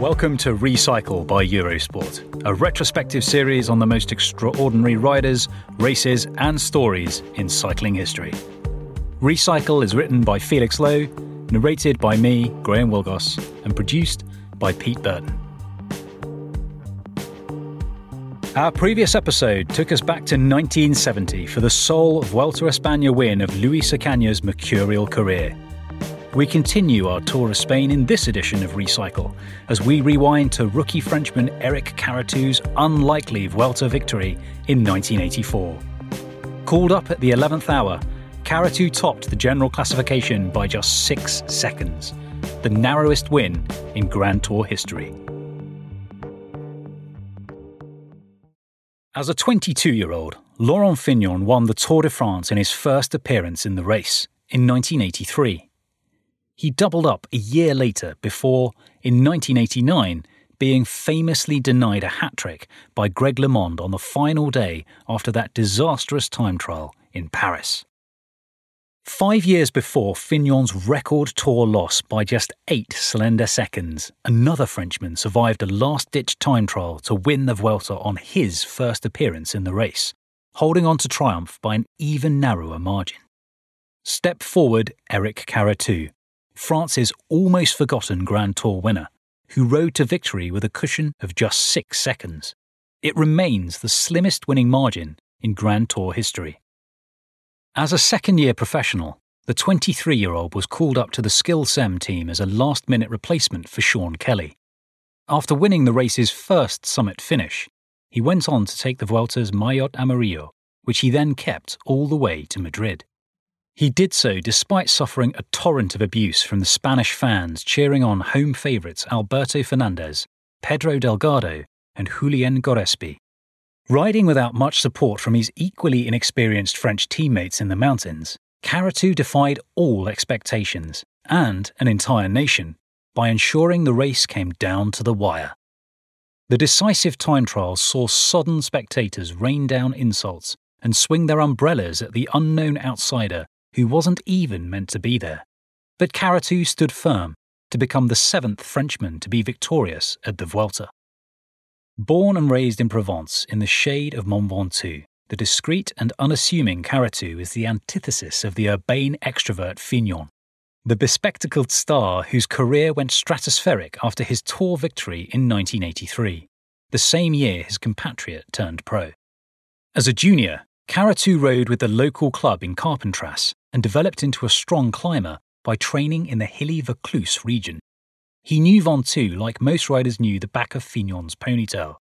Welcome to Recycle by Eurosport, a retrospective series on the most extraordinary riders, races and stories in cycling history. Recycle is written by Felix Lowe, narrated by me, Graham Wilgoss, and produced by Pete Burton. Our previous episode took us back to 1970 for the sole Vuelta a España win of Luis Ocaña's mercurial career. We continue our tour of Spain in this edition of Recycle, as we rewind to rookie Frenchman Éric Caritoux's unlikely Vuelta victory in 1984. Called up at the 11th hour, Caritoux topped the general classification by just 6 seconds, the narrowest win in Grand Tour history. As a 22-year-old, Laurent Fignon won the Tour de France in his first appearance in the race in 1983. He doubled up a year later before, in 1989, being famously denied a hat-trick by Greg LeMond on the final day after that disastrous time trial in Paris. 5 years before Fignon's record Tour loss by just 8 slender seconds, another Frenchman survived a last-ditch time trial to win the Vuelta on his first appearance in the race, holding on to triumph by an even narrower margin. Step forward, Éric Caritoux, France's almost-forgotten Grand Tour winner, who rode to victory with a cushion of just 6 seconds. It remains the slimmest winning margin in Grand Tour history. As a second-year professional, the 23-year-old was called up to the Skil-Sem team as a last-minute replacement for Sean Kelly. After winning the race's first summit finish, he went on to take the Vuelta's Maillot Amarillo, which he then kept all the way to Madrid. He did so despite suffering a torrent of abuse from the Spanish fans cheering on home favourites Alberto Fernandez, Pedro Delgado and Julián Gorospe. Riding without much support from his equally inexperienced French teammates in the mountains, Caritoux defied all expectations, and an entire nation, by ensuring the race came down to the wire. The decisive time trial saw sodden spectators rain down insults and swing their umbrellas at the unknown outsider who wasn't even meant to be there. But Caritoux stood firm to become the 7th Frenchman to be victorious at the Vuelta. Born and raised in Provence in the shade of Mont Ventoux, the discreet and unassuming Caritoux is the antithesis of the urbane extrovert Fignon, the bespectacled star whose career went stratospheric after his Tour victory in 1983, the same year his compatriot turned pro. As a junior, Caritoux rode with the local club in Carpentras and developed into a strong climber by training in the hilly Vaucluse region. He knew Ventoux like most riders knew the back of Fignon's ponytail.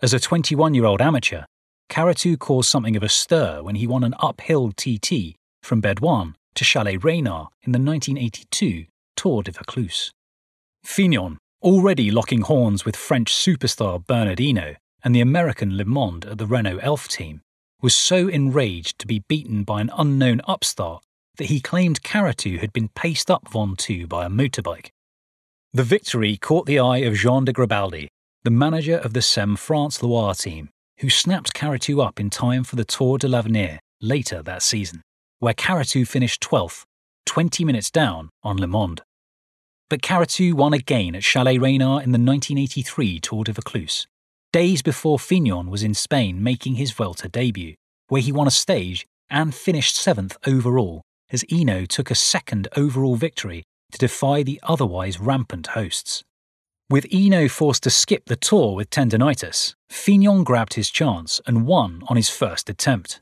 As a 21-year-old amateur, Caritoux caused something of a stir when he won an uphill TT from Bédoin to Chalet Reynard in the 1982 Tour de Vaucluse. Fignon, already locking horns with French superstar Bernardino and the American LeMond at the Renault Elf team, was so enraged to be beaten by an unknown upstart that he claimed Caritoux had been paced up Ventoux by a motorbike. The victory caught the eye of Jean de Gribaldi, the manager of the Sem France Loire team, who snapped Caritoux up in time for the Tour de l'Avenir later that season, where Caritoux finished 12th, 20 minutes down on LeMond. But Caritoux won again at Chalet Reynard in the 1983 Tour de Vaucluse, days before Fignon was in Spain making his Vuelta debut, where he won a stage and finished 7th overall, as Eno took a second overall victory to defy the otherwise rampant hosts. With Eno forced to skip the Tour with tendinitis, Fignon grabbed his chance and won on his first attempt.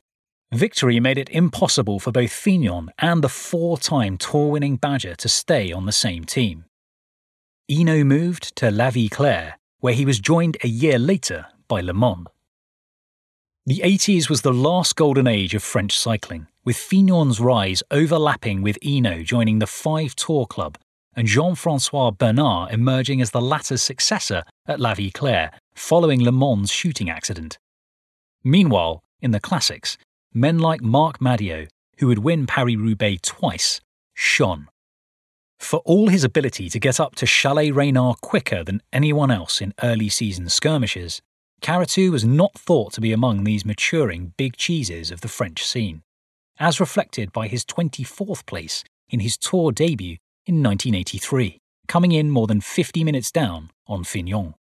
Victory made it impossible for both Fignon and the four-time Tour-winning Badger to stay on the same team. Eno moved to La Vie Claire, where he was joined a year later by LeMond. The 80s was the last golden age of French cycling, with Fignon's rise overlapping with Eno joining the Five Tour Club and Jean-François Bernard emerging as the latter's successor at La Vie Claire following LeMond's shooting accident. Meanwhile, in the classics, men like Marc Madiot, who would win Paris-Roubaix twice, shone. For all his ability to get up to Chalet Reynard quicker than anyone else in early-season skirmishes, Caritoux was not thought to be among these maturing big cheeses of the French scene, as reflected by his 24th place in his Tour debut in 1983, coming in more than 50 minutes down on Fignon.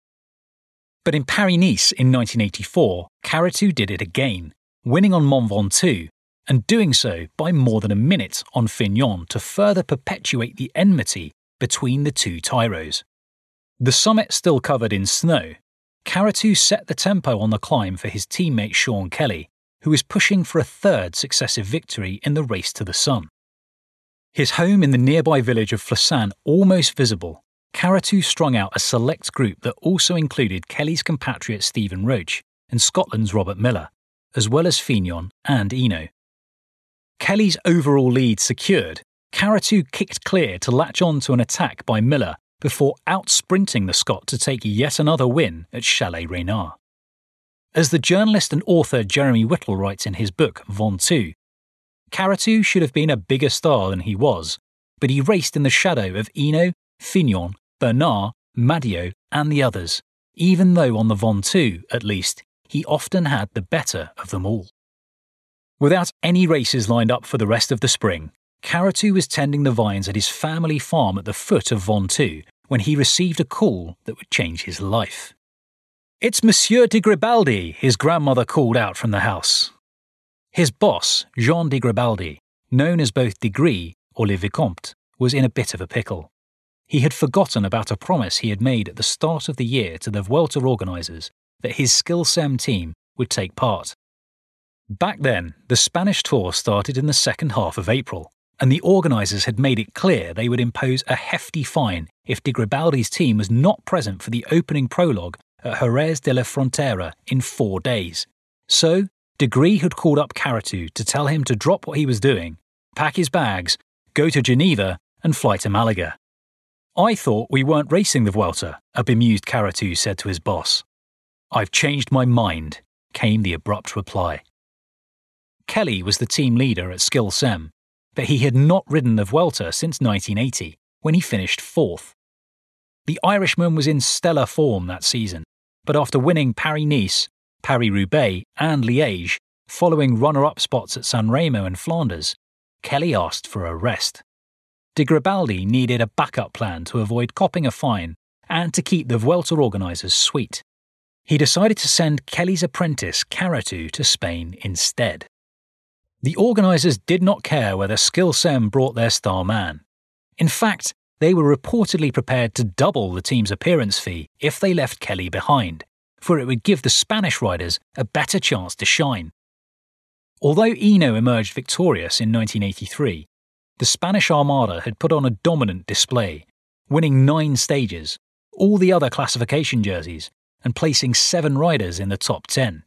But in Paris-Nice in 1984, Caritoux did it again, winning on Mont Ventoux, and doing so by more than a minute on Fignon to further perpetuate the enmity between the two tyros. The summit still covered in snow, Caritoux set the tempo on the climb for his teammate Sean Kelly, who was pushing for a third successive victory in the race to the sun. His home in the nearby village of Flassan almost visible, Caritoux strung out a select group that also included Kelly's compatriot Stephen Roche and Scotland's Robert Millar, as well as Fignon and Eno. Kelly's overall lead secured, Caritoux kicked clear to latch on to an attack by Millar before outsprinting the Scot to take yet another win at Chalet Reynard. As the journalist and author Jeremy Whittle writes in his book Ventoux, Caritoux should have been a bigger star than he was, but he raced in the shadow of Eno, Fignon, Bernard, Madiot and the others, even though on the Ventoux, at least, he often had the better of them all. Without any races lined up for the rest of the spring, Caritoux was tending the vines at his family farm at the foot of Ventoux when he received a call that would change his life. "It's Monsieur de Gribaldi," his grandmother called out from the house. His boss, Jean de Gribaldi, known as both de Gris or Le Vicomte, was in a bit of a pickle. He had forgotten about a promise he had made at the start of the year to the Vuelta organisers that his Skil-Sem team would take part. Back then, the Spanish Tour started in the second half of April, and the organisers had made it clear they would impose a hefty fine if de Gribaldi's team was not present for the opening prologue at Jerez de la Frontera in 4 days. So, de Gris had called up Caritoux to tell him to drop what he was doing, pack his bags, go to Geneva and fly to Malaga. "I thought we weren't racing the Vuelta," a bemused Caritoux said to his boss. "I've changed my mind," came the abrupt reply. Kelly was the team leader at Skil-Sem, but he had not ridden the Vuelta since 1980, when he finished fourth. The Irishman was in stellar form that season, but after winning Paris-Nice, Paris-Roubaix and Liège, following runner-up spots at Sanremo and Flanders, Kelly asked for a rest. De Gribaldi needed a backup plan to avoid copping a fine and to keep the Vuelta organisers sweet. He decided to send Kelly's apprentice Caritoux to Spain instead. The organisers did not care whether Skil-Sem brought their star man. In fact, they were reportedly prepared to double the team's appearance fee if they left Kelly behind, for it would give the Spanish riders a better chance to shine. Although Eno emerged victorious in 1983, the Spanish Armada had put on a dominant display, winning 9 stages, all the other classification jerseys, and placing 7 riders in the top 10.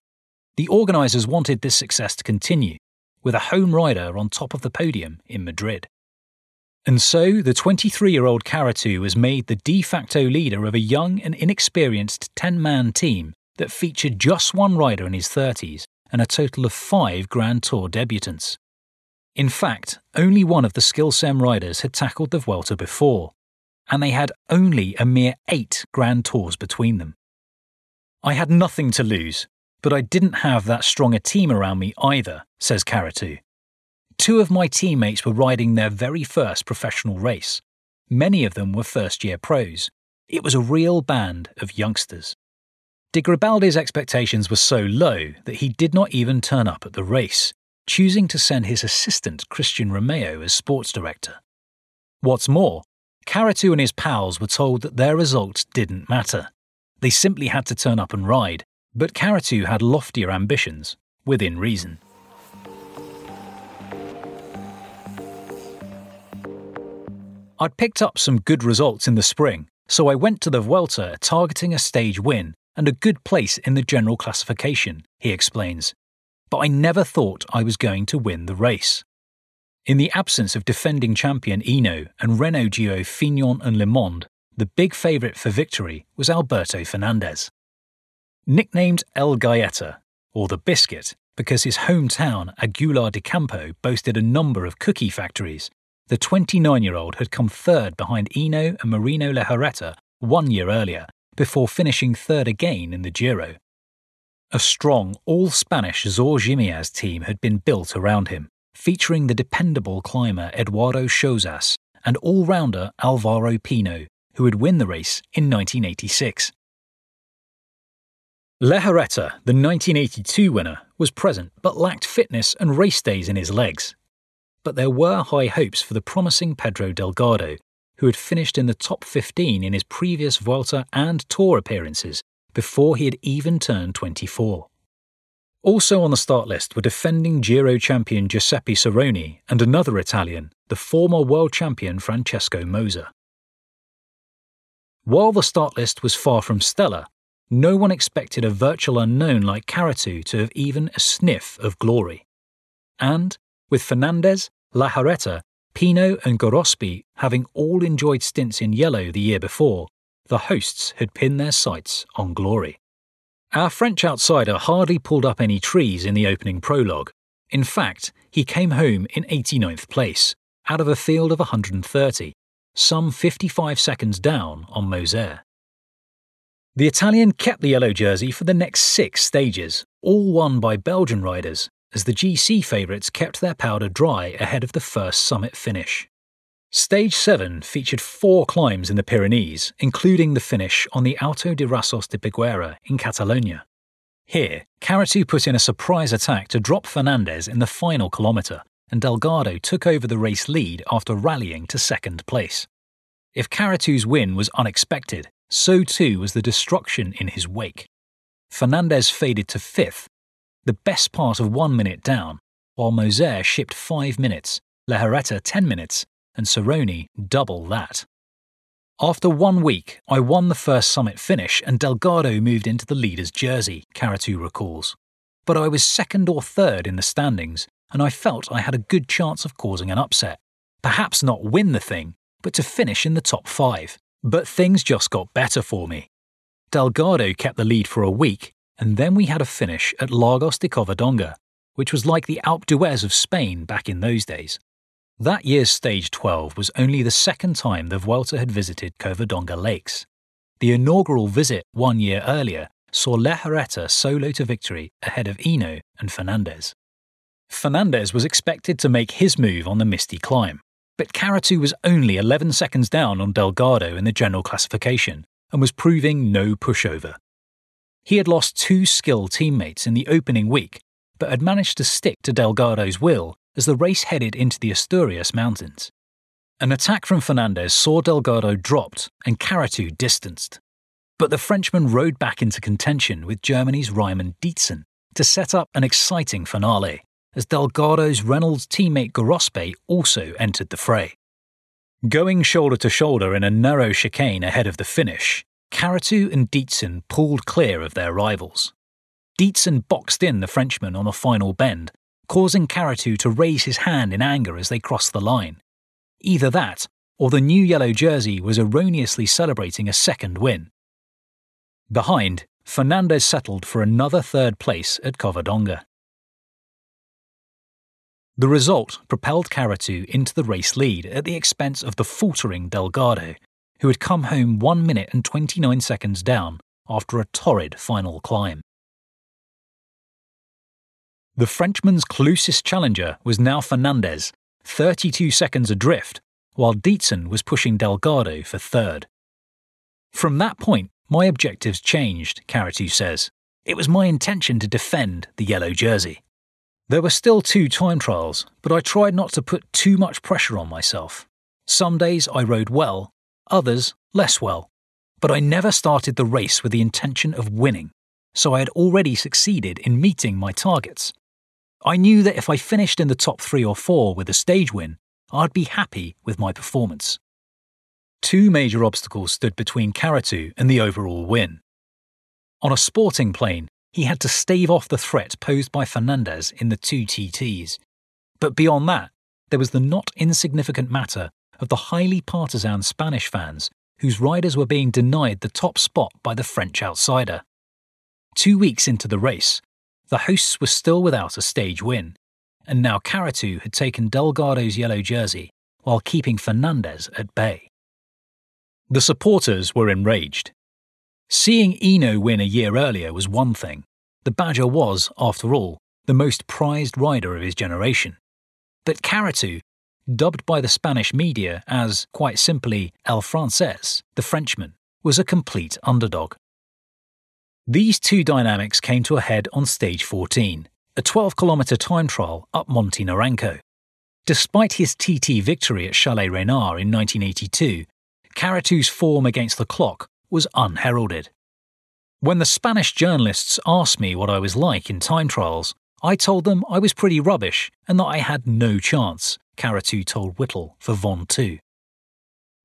The organisers wanted this success to continue, with a home rider on top of the podium in Madrid. And so, the 23-year-old Caritoux was made the de facto leader of a young and inexperienced 10-man team that featured just one rider in his 30s and a total of 5 Grand Tour debutants. In fact, only one of the Skil-Sem riders had tackled the Vuelta before, and they had only a mere 8 Grand Tours between them. "I had nothing to lose. but I didn't have that strong a team around me either, says Caritoux. 2 of my teammates were riding their very first professional race. Many of them were first-year pros. It was a real band of youngsters. De Gribaldi's expectations were so low that he did not even turn up at the race, choosing to send his assistant Christian Romeo as sports director. What's more, Caritoux and his pals were told that their results didn't matter. They simply had to turn up and ride, but Caritoux had loftier ambitions, within reason. I'd picked up some good results in the spring, so I went to the Vuelta targeting a stage win and a good place in the general classification, he explains. But I never thought I was going to win the race. In the absence of defending champion Eno and Renault duo Fignon and LeMond, the big favourite for victory was Alberto Fernandez. Nicknamed El Galleta, or the Biscuit, because his hometown Aguilar de Campo boasted a number of cookie factories, the 29-year-old had come third behind Eno and Marino Lejarreta 1 year earlier, before finishing third again in the Giro. A strong, all-Spanish Zor-Gemeaz team had been built around him, featuring the dependable climber Eduardo Chozas and all-rounder Alvaro Pino, who would win the race in 1986. Lejarreta, the 1982 winner, was present but lacked fitness and race days in his legs. But there were high hopes for the promising Pedro Delgado, who had finished in the top 15 in his previous Vuelta and Tour appearances before he had even turned 24. Also on the start list were defending Giro champion Giuseppe Cerrone and another Italian, the former world champion Francesco Moser. While the start list was far from stellar, no one expected a virtual unknown like Caritoux to have even a sniff of glory. And, with Fernandez, Lejarreta, Pino and Gorospe having all enjoyed stints in yellow the year before, the hosts had pinned their sights on glory. Our French outsider hardly pulled up any trees in the opening prologue. In fact, he came home in 89th place, out of a field of 130, some 55 seconds down on Moser. The Italian kept the yellow jersey for the next 6 stages, all won by Belgian riders, as the GC favourites kept their powder dry ahead of the first summit finish. Stage 7 featured 4 climbs in the Pyrenees, including the finish on the Alto de Rasos de Piguera in Catalonia. Here, Caritoux put in a surprise attack to drop Fernandez in the final kilometre, and Delgado took over the race lead after rallying to second place. If Caritoux's win was unexpected, so too was the destruction in his wake. Fernandez faded to 5th, the best part of 1 minute down, while Moser shipped 5 minutes, Lejarreta 10 minutes, and Cerrone double that. After 1 week, I won the first summit finish and Delgado moved into the leader's jersey, Caritoux recalls. But I was 2nd or 3rd in the standings, and I felt I had a good chance of causing an upset. Perhaps not win the thing, but to finish in the top 5. But things just got better for me. Delgado kept the lead for a week, and then we had a finish at Lagos de Covadonga, which was like the Alpe d'Huez of Spain back in those days. That year's Stage 12 was only the 2nd time the Vuelta had visited Covadonga Lakes. The inaugural visit 1 year earlier saw Lejarreta solo to victory ahead of Eno and Fernandez. Fernandez was expected to make his move on the misty climb, but Caritoux was only 11 seconds down on Delgado in the general classification and was proving no pushover. He had lost 2 skilled teammates in the opening week, but had managed to stick to Delgado's will as the race headed into the Asturias mountains. An attack from Fernandez saw Delgado dropped and Caritoux distanced. But the Frenchman rode back into contention with Germany's Raimund Dietzen to set up an exciting finale, as Delgado's Reynolds teammate Gorospe also entered the fray. Going shoulder to shoulder in a narrow chicane ahead of the finish, Caritoux and Dietzen pulled clear of their rivals. Dietzen boxed in the Frenchman on the final bend, causing Caritoux to raise his hand in anger as they crossed the line. Either that, or the new yellow jersey was erroneously celebrating a 2nd win. Behind, Fernandez settled for another 3rd place at Covadonga. The result propelled Caritoux into the race lead at the expense of the faltering Delgado, who had come home 1 minute and 29 seconds down after a torrid final climb. The Frenchman's closest challenger was now Fernandez, 32 seconds adrift, while Dietzen was pushing Delgado for third. From that point, my objectives changed, Caritoux says. It was my intention to defend the yellow jersey. There were still 2 time trials, but I tried not to put too much pressure on myself. Some days I rode well, others less well. But I never started the race with the intention of winning, so I had already succeeded in meeting my targets. I knew that if I finished in the top 3 or 4 with a stage win, I'd be happy with my performance. 2 major obstacles stood between Caritoux and the overall win. On a sporting plane, he had to stave off the threat posed by Fernandez in the 2 TTs. But beyond that, there was the not insignificant matter of the highly partisan Spanish fans whose riders were being denied the top spot by the French outsider. 2 weeks into the race, the hosts were still without a stage win, and now Caritoux had taken Delgado's yellow jersey while keeping Fernandez at bay. The supporters were enraged. Seeing Eno win a year earlier was one thing. The Badger was, after all, the most prized rider of his generation. But Caritoux, dubbed by the Spanish media as, quite simply, El Francés, the Frenchman, was a complete underdog. These 2 dynamics came to a head on stage 14, a 12-kilometre time trial up Monte Naranco. Despite his TT victory at Chalet Reynard in 1982, Caritoux's form against the clock was unheralded. When the Spanish journalists asked me what I was like in time trials, I told them I was pretty rubbish and that I had no chance, Caritoux told Whittle for Von 2.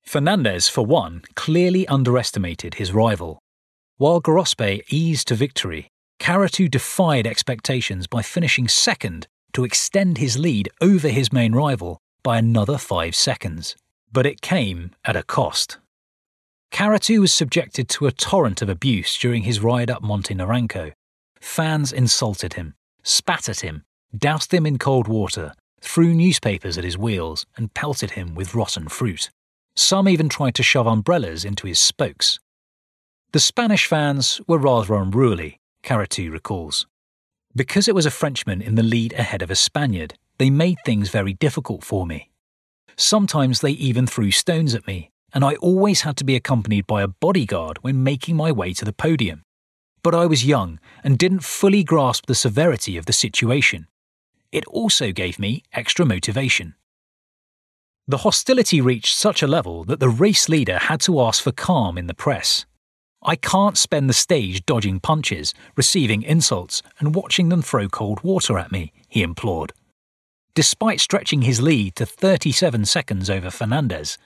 Fernandez, for one, clearly underestimated his rival. While Gorospe eased to victory, Caritoux defied expectations by finishing second to extend his lead over his main rival by another 5 seconds. But it came at a cost. Caritoux was subjected to a torrent of abuse during his ride up Monte Naranco. Fans insulted him, spat at him, doused him in cold water, threw newspapers at his wheels and pelted him with rotten fruit. Some even tried to shove umbrellas into his spokes. The Spanish fans were rather unruly, Caritoux recalls. Because it was a Frenchman in the lead ahead of a Spaniard, they made things very difficult for me. Sometimes they even threw stones at me, and I always had to be accompanied by a bodyguard when making my way to the podium. But I was young and didn't fully grasp the severity of the situation. It also gave me extra motivation. The hostility reached such a level that the race leader had to ask for calm in the press. I can't spend the stage dodging punches, receiving insults, and watching them throw cold water at me, he implored. Despite stretching his lead to 37 seconds over Fernandez,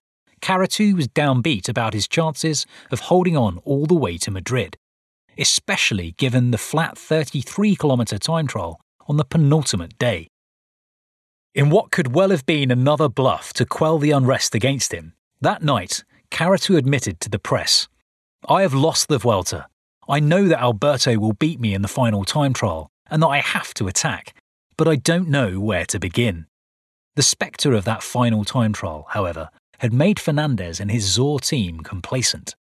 Caritoux was downbeat about his chances of holding on all the way to Madrid, especially given the flat 33-kilometre time trial on the penultimate day. In what could well have been another bluff to quell the unrest against him, that night, Caritoux admitted to the press, "I have lost the Vuelta. I know that Alberto will beat me in the final time trial and that I have to attack, but I don't know where to begin." The spectre of that final time trial, however, had made Fernandez and his Zor team complacent.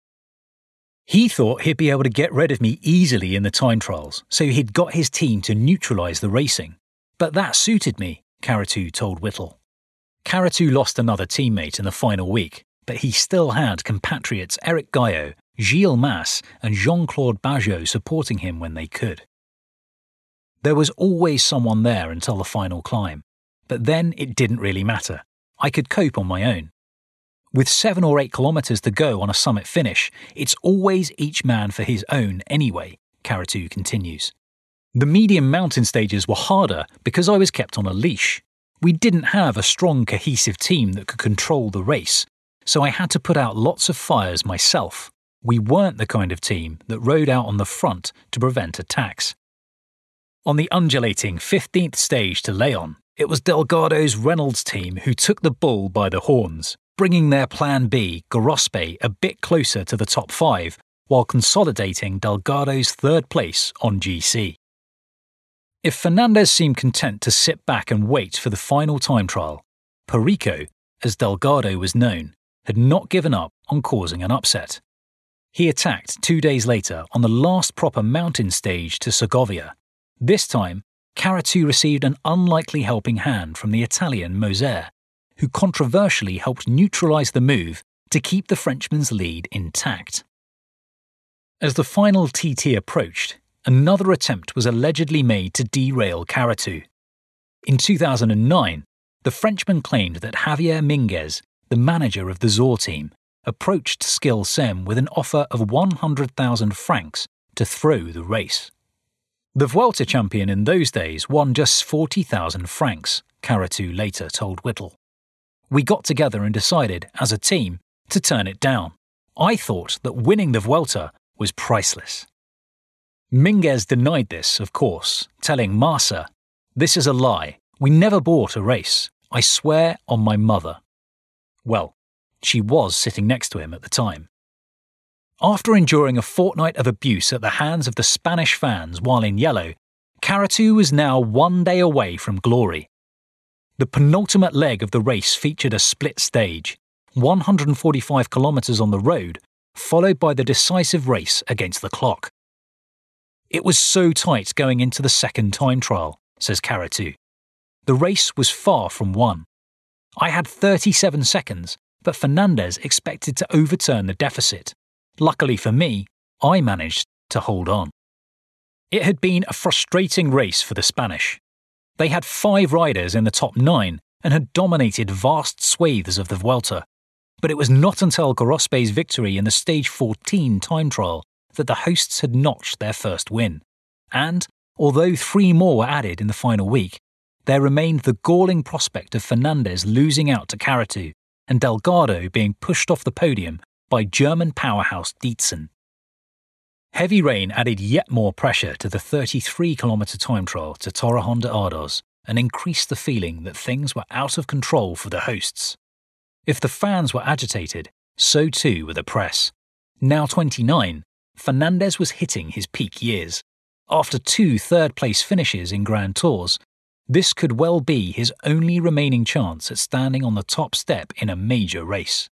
He thought he'd be able to get rid of me easily in the time trials, so he'd got his team to neutralise the racing. But that suited me, Caritoux told Whittle. Caritoux lost another teammate in the final week, but he still had compatriots Eric Guyot, Gilles Mas and Jean-Claude Bajot supporting him when they could. There was always someone there until the final climb, but then it didn't really matter. I could cope on my own. With 7 or 8 kilometres to go on a summit finish, it's always each man for his own anyway, Caritoux continues. The medium mountain stages were harder because I was kept on a leash. We didn't have a strong, cohesive team that could control the race, so I had to put out lots of fires myself. We weren't the kind of team that rode out on the front to prevent attacks. On the undulating 15th stage to Leon, it was Delgado's Reynolds team who took the bull by the horns, bringing their Plan B, Gorospe, a bit closer to the top 5, while consolidating Delgado's third place on GC. If Fernandez seemed content to sit back and wait for the final time trial, Perico, as Delgado was known, had not given up on causing an upset. He attacked 2 days later on the last proper mountain stage to Segovia. This time, Caritoux received an unlikely helping hand from the Italian Moser, who controversially helped neutralise the move to keep the Frenchman's lead intact. As the final TT approached, another attempt was allegedly made to derail Caritoux. In 2009, the Frenchman claimed that Javier Minguez, the manager of the Zor team, approached Skil-Sem with an offer of 100,000 francs to throw the race. The Vuelta champion in those days won just 40,000 francs, Caritoux later told Whittle. We got together and decided, as a team, to turn it down. I thought that winning the Vuelta was priceless. Minguez denied this, of course, telling Marsa, "This is a lie. We never bought a race. I swear on my mother." Well, she was sitting next to him at the time. After enduring a fortnight of abuse at the hands of the Spanish fans while in yellow, Caritoux was now one day away from glory. The penultimate leg of the race featured a split stage, 145 kilometres on the road, followed by the decisive race against the clock. It was so tight going into the second time trial, says Caritoux. The race was far from won. I had 37 seconds, but Fernandez expected to overturn the deficit. Luckily for me, I managed to hold on. It had been a frustrating race for the Spanish. They had 5 riders in the top 9 and had dominated vast swathes of the Vuelta. But it was not until Gorospe's victory in the stage 14 time trial that the hosts had notched their first win. And, although 3 more were added in the final week, there remained the galling prospect of Fernandez losing out to Caritoux and Delgado being pushed off the podium by German powerhouse Dietzen. Heavy rain added yet more pressure to the 33-kilometre time trial to Torrejón de Ardoz and increased the feeling that things were out of control for the hosts. If the fans were agitated, so too were the press. Now 29, Fernandez was hitting his peak years. After 2 third-place finishes in Grand Tours, this could well be his only remaining chance at standing on the top step in a major race.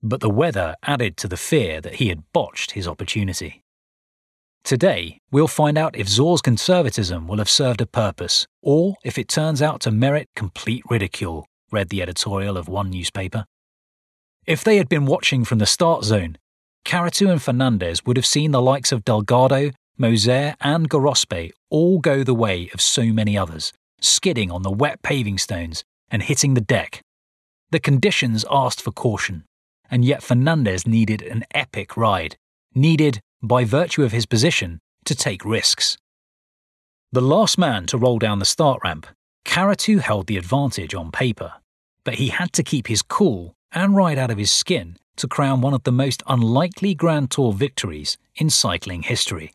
But the weather added to the fear that he had botched his opportunity. Today, we'll find out if Zor's conservatism will have served a purpose, or if it turns out to merit complete ridicule, read the editorial of one newspaper. If they had been watching from the start zone, Caritoux and Fernandez would have seen the likes of Delgado, Moser and Gorospe all go the way of so many others, skidding on the wet paving stones and hitting the deck. The conditions asked for caution, and yet Fernandez needed an epic ride, needed, by virtue of his position, to take risks. The last man to roll down the start ramp, Caritoux held the advantage on paper, but he had to keep his cool and ride out of his skin to crown one of the most unlikely Grand Tour victories in cycling history.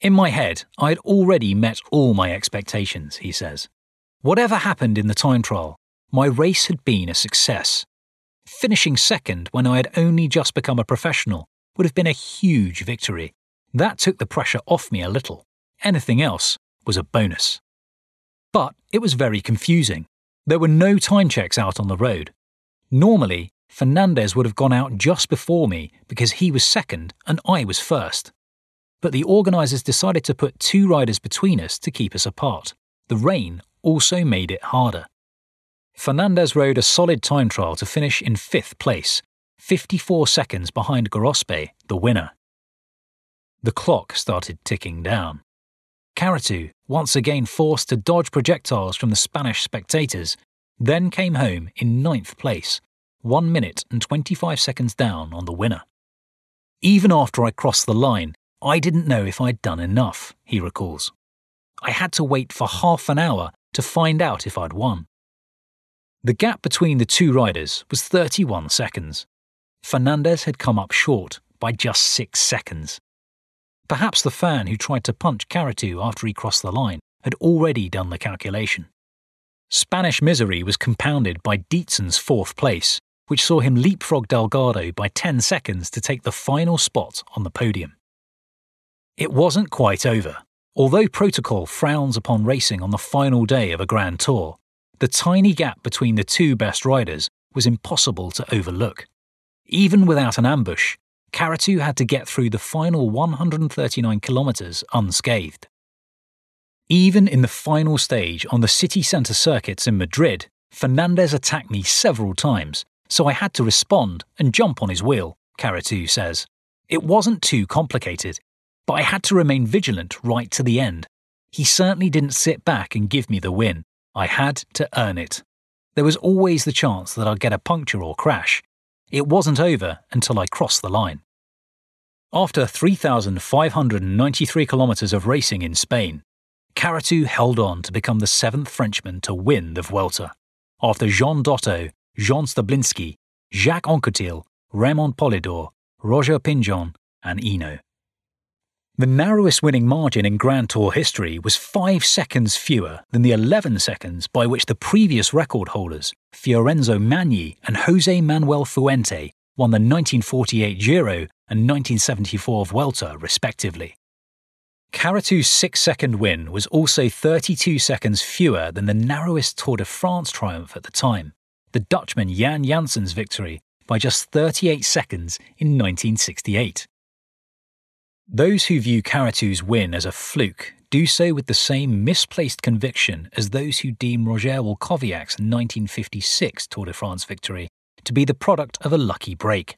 In my head, I had already met all my expectations, he says. Whatever happened in the time trial, my race had been a success. Finishing second when I had only just become a professional would have been a huge victory. That took the pressure off me a little. Anything else was a bonus. But it was very confusing. There were no time checks out on the road. Normally, Fernandez would have gone out just before me because he was second and I was first. But the organisers decided to put 2 riders between us to keep us apart. The rain also made it harder. Fernandez rode a solid time trial to finish in 5th place, 54 seconds behind Gorospe, the winner. The clock started ticking down. Caritoux, once again forced to dodge projectiles from the Spanish spectators, then came home in 9th place, 1 minute and 25 seconds down on the winner. Even after I crossed the line, I didn't know if I'd done enough, he recalls. I had to wait for half an hour to find out if I'd won. The gap between the 2 riders was 31 seconds. Fernandez had come up short by just 6 seconds. Perhaps the fan who tried to punch Caritoux after he crossed the line had already done the calculation. Spanish misery was compounded by Dietzen's 4th place, which saw him leapfrog Delgado by 10 seconds to take the final spot on the podium. It wasn't quite over. Although protocol frowns upon racing on the final day of a Grand Tour, the tiny gap between the 2 best riders was impossible to overlook. Even without an ambush, Caritoux had to get through the final 139 kilometres unscathed. Even in the final stage on the city centre circuits in Madrid, Fernandez attacked me several times, so I had to respond and jump on his wheel, Caritoux says. It wasn't too complicated, but I had to remain vigilant right to the end. He certainly didn't sit back and give me the win. I had to earn it. There was always the chance that I'd get a puncture or crash. It wasn't over until I crossed the line. After 3,593 kilometres of racing in Spain, Caritoux held on to become the seventh Frenchman to win the Vuelta, after Jean Dotto, Jean Stablinski, Jacques Anquetil, Raymond Polidor, Roger Pinjon and Hino. The narrowest winning margin in Grand Tour history was 5 seconds fewer than the 11 seconds by which the previous record holders, Fiorenzo Magni and José Manuel Fuente, won the 1948 Giro and 1974 Vuelta, respectively. Caritoux's 6-second win was also 32 seconds fewer than the narrowest Tour de France triumph at the time, the Dutchman Jan Janssen's victory by just 38 seconds in 1968. Those who view Caritoux's win as a fluke do so with the same misplaced conviction as those who deem Roger Wolkowiak's 1956 Tour de France victory to be the product of a lucky break.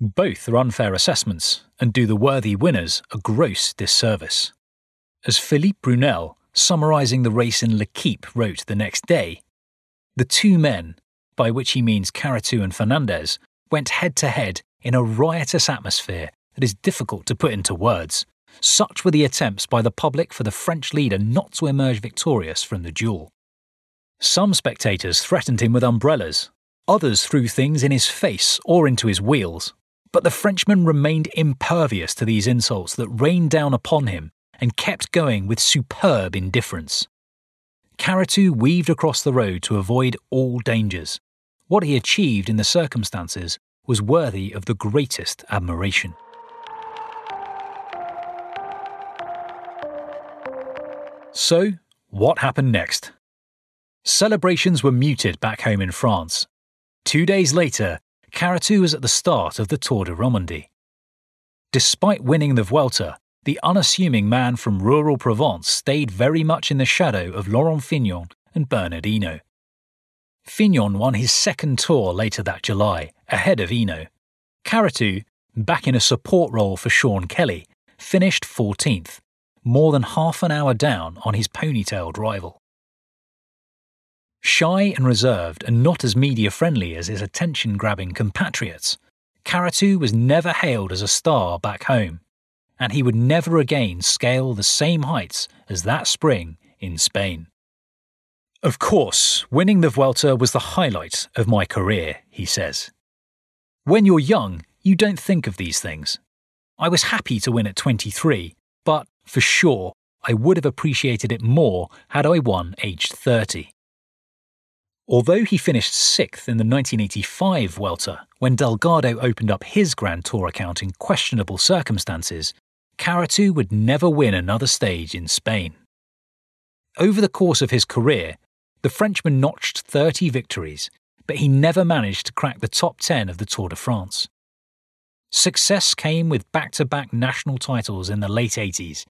Both are unfair assessments and do the worthy winners a gross disservice. As Philippe Brunel, summarising the race in L'Equipe, wrote the next day, the two men, by which he means Caritoux and Fernandez, went head-to-head in a riotous atmosphere that is difficult to put into words. Such were the attempts by the public for the French leader not to emerge victorious from the duel. Some spectators threatened him with umbrellas, others threw things in his face or into his wheels, but the Frenchman remained impervious to these insults that rained down upon him and kept going with superb indifference. Caritoux weaved across the road to avoid all dangers. What he achieved in the circumstances was worthy of the greatest admiration. So, what happened next? Celebrations were muted back home in France. 2 days later, Caritoux was at the start of the Tour de Romandie. Despite winning the Vuelta, the unassuming man from rural Provence stayed very much in the shadow of Laurent Fignon and Bernardino. Fignon won his second Tour later that July, ahead of Hino. Caritoux, back in a support role for Sean Kelly, finished 14th, more than half an hour down on his ponytailed rival. Shy and reserved and not as media-friendly as his attention-grabbing compatriots, Caritoux was never hailed as a star back home, and he would never again scale the same heights as that spring in Spain. Of course, winning the Vuelta was the highlight of my career, he says. When you're young, you don't think of these things. I was happy to win at 23, but, for sure, I would have appreciated it more had I won aged 30. Although he finished 6th in the 1985 Vuelta, when Delgado opened up his Grand Tour account in questionable circumstances, Caritoux would never win another stage in Spain. Over the course of his career, the Frenchman notched 30 victories, but he never managed to crack the top 10 of the Tour de France. Success came with back-to-back national titles in the late 80s,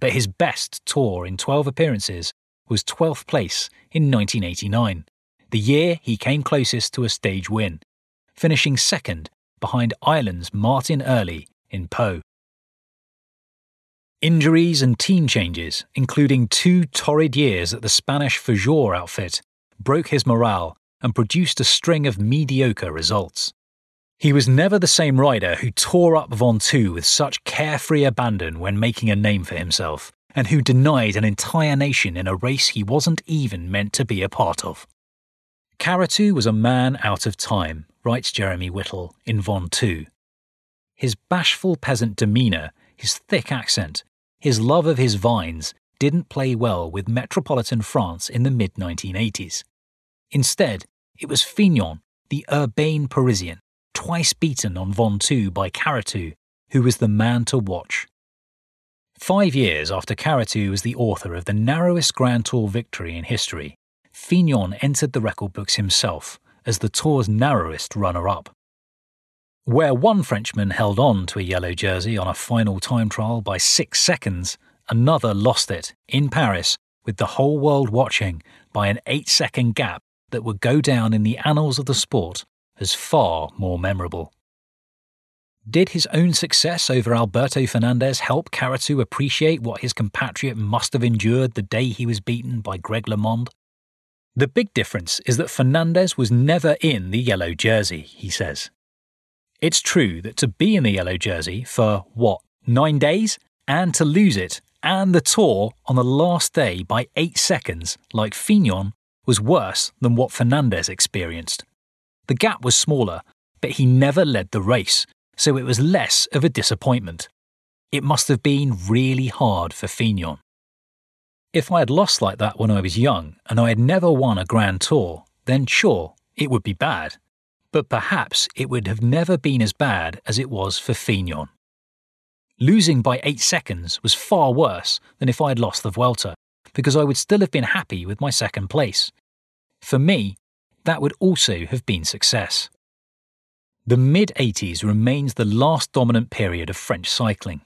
but his best tour in 12 appearances was 12th place in 1989, the year he came closest to a stage win, finishing second behind Ireland's Martin Early in Po. Injuries and team changes, including 2 torrid years at the Spanish Fajor outfit, broke his morale and produced a string of mediocre results. He was never the same rider who tore up Ventoux with such carefree abandon when making a name for himself, and who denied an entire nation in a race he wasn't even meant to be a part of. Caritoux was a man out of time, writes Jeremy Whittle in Ventoux. His bashful peasant demeanour, his thick accent, his love of his vines didn't play well with metropolitan France in the mid-1980s. Instead, it was Fignon, the urbane Parisian, twice beaten on Ventoux by Caritoux, who was the man to watch. 5 years after Caritoux was the author of the narrowest Grand Tour victory in history, Fignon entered the record books himself as the Tour's narrowest runner-up. Where one Frenchman held on to a yellow jersey on a final time trial by 6 seconds, another lost it, in Paris, with the whole world watching, by an 8-second gap that would go down in the annals of the sport as far more memorable. Did his own success over Alberto Fernandez help Caritoux appreciate what his compatriot must have endured the day he was beaten by Greg LeMond? The big difference is that Fernandez was never in the yellow jersey, he says. It's true that to be in the yellow jersey for, 9 days? And to lose it, and the tour on the last day by 8 seconds, like Fignon, was worse than what Fernandez experienced. The gap was smaller, but he never led the race, so it was less of a disappointment. It must have been really hard for Fignon. If I had lost like that when I was young and I had never won a Grand Tour, then sure, it would be bad. But perhaps it would have never been as bad as it was for Fignon. Losing by 8 seconds was far worse than if I had lost the Vuelta, because I would still have been happy with my second place. For me, that would also have been success. The mid-80s remains the last dominant period of French cycling.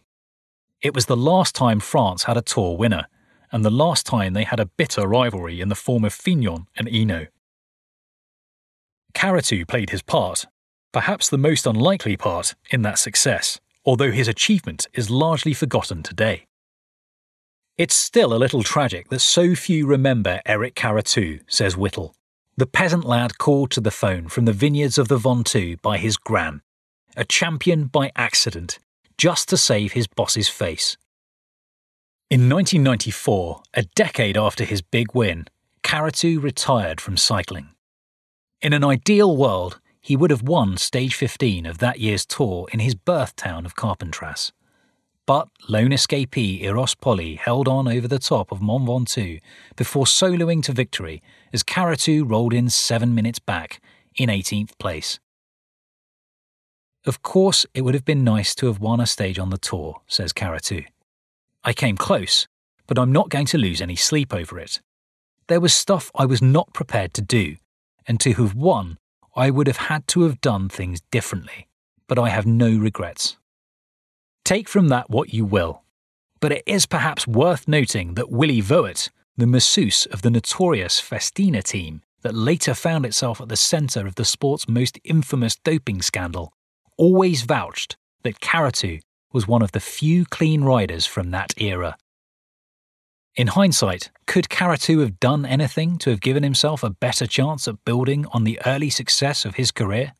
It was the last time France had a Tour winner, and the last time they had a bitter rivalry in the form of Fignon and Hinault. Caritoux played his part, perhaps the most unlikely part, in that success, although his achievement is largely forgotten today. It's still a little tragic that so few remember Éric Caritoux, says Whittle, the peasant lad called to the phone from the vineyards of the Ventoux by his gran, a champion by accident, just to save his boss's face. In 1994, a decade after his big win, Caritoux retired from cycling. In an ideal world, he would have won Stage 15 of that year's tour in his birth town of Carpentras. But lone escapee Eros Poli held on over the top of Mont Ventoux before soloing to victory as Caritoux rolled in 7 minutes back, in 18th place. Of course, it would have been nice to have won a stage on the tour, says Caritoux. I came close, but I'm not going to lose any sleep over it. There was stuff I was not prepared to do, and to have won, I would have had to have done things differently, but I have no regrets. Take from that what you will, but it is perhaps worth noting that Willy Voet, the masseuse of the notorious Festina team that later found itself at the centre of the sport's most infamous doping scandal, always vouched that Caritoux was one of the few clean riders from that era. In hindsight, could Caritoux have done anything to have given himself a better chance at building on the early success of his career?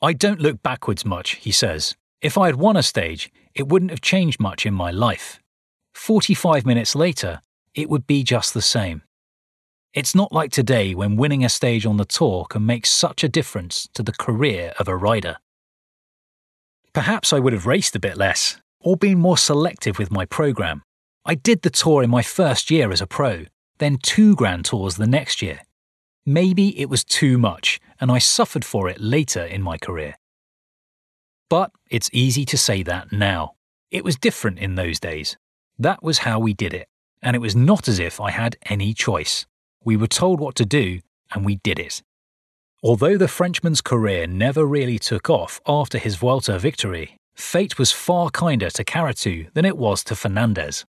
I don't look backwards much, he says. If I had won a stage, it wouldn't have changed much in my life. 45 minutes later, it would be just the same. It's not like today when winning a stage on the tour can make such a difference to the career of a rider. Perhaps I would have raced a bit less, or been more selective with my programme. I did the tour in my first year as a pro, then 2 Grand Tours the next year. Maybe it was too much, and I suffered for it later in my career. But it's easy to say that now. It was different in those days. That was how we did it, and it was not as if I had any choice. We were told what to do, and we did it. Although the Frenchman's career never really took off after his Vuelta victory, fate was far kinder to Caritoux than it was to Fernandez.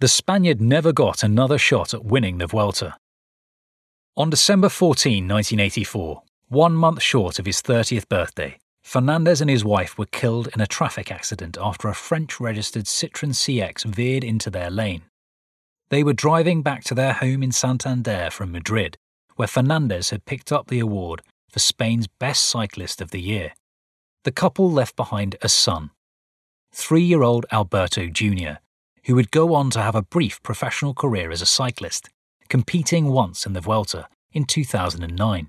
The Spaniard never got another shot at winning the Vuelta. On December 14, 1984, 1 month short of his 30th birthday, Fernandez and his wife were killed in a traffic accident after a French-registered Citroën CX veered into their lane. They were driving back to their home in Santander from Madrid, where Fernandez had picked up the award for Spain's best cyclist of the year. The couple left behind a son, 3-year-old Alberto Jr., who would go on to have a brief professional career as a cyclist, competing once in the Vuelta in 2009.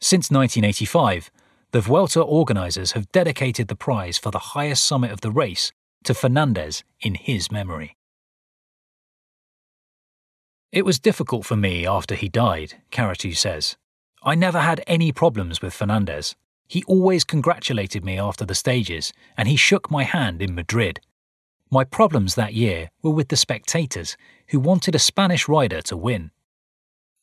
Since 1985, the Vuelta organisers have dedicated the prize for the highest summit of the race to Fernandez in his memory. It was difficult for me after he died, Caritoux says. I never had any problems with Fernandez. He always congratulated me after the stages, and he shook my hand in Madrid. My problems that year were with the spectators, who wanted a Spanish rider to win.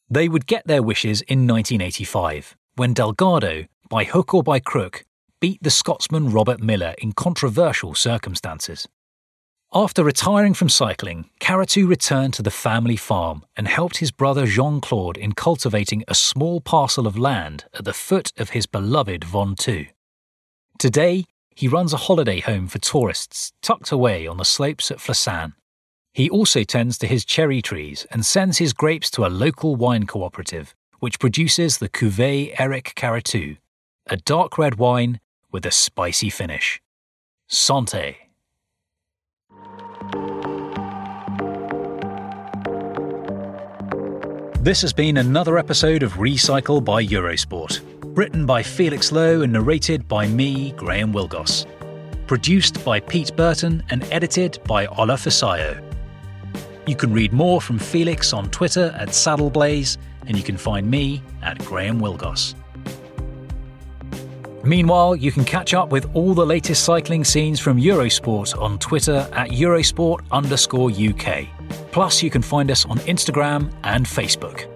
They would get their wishes in 1985, when Delgado, by hook or by crook, beat the Scotsman Robert Millar in controversial circumstances. After retiring from cycling, Caritoux returned to the family farm and helped his brother Jean-Claude in cultivating a small parcel of land at the foot of his beloved Ventoux. Today, he runs a holiday home for tourists tucked away on the slopes at Flassan. He also tends to his cherry trees and sends his grapes to a local wine cooperative, which produces the Cuvée Éric Caritoux, a dark red wine with a spicy finish. Santé! This has been another episode of Recycle by Eurosport, written by Felix Lowe and narrated by me, Graham Wilgoss. Produced by Pete Burton and edited by Ola Fisayo. You can read more from Felix on Twitter at Saddleblaze, and you can find me at Graham Wilgoss. Meanwhile, you can catch up with all the latest cycling scenes from Eurosport on Twitter at Eurosport_UK. Plus, you can find us on Instagram and Facebook.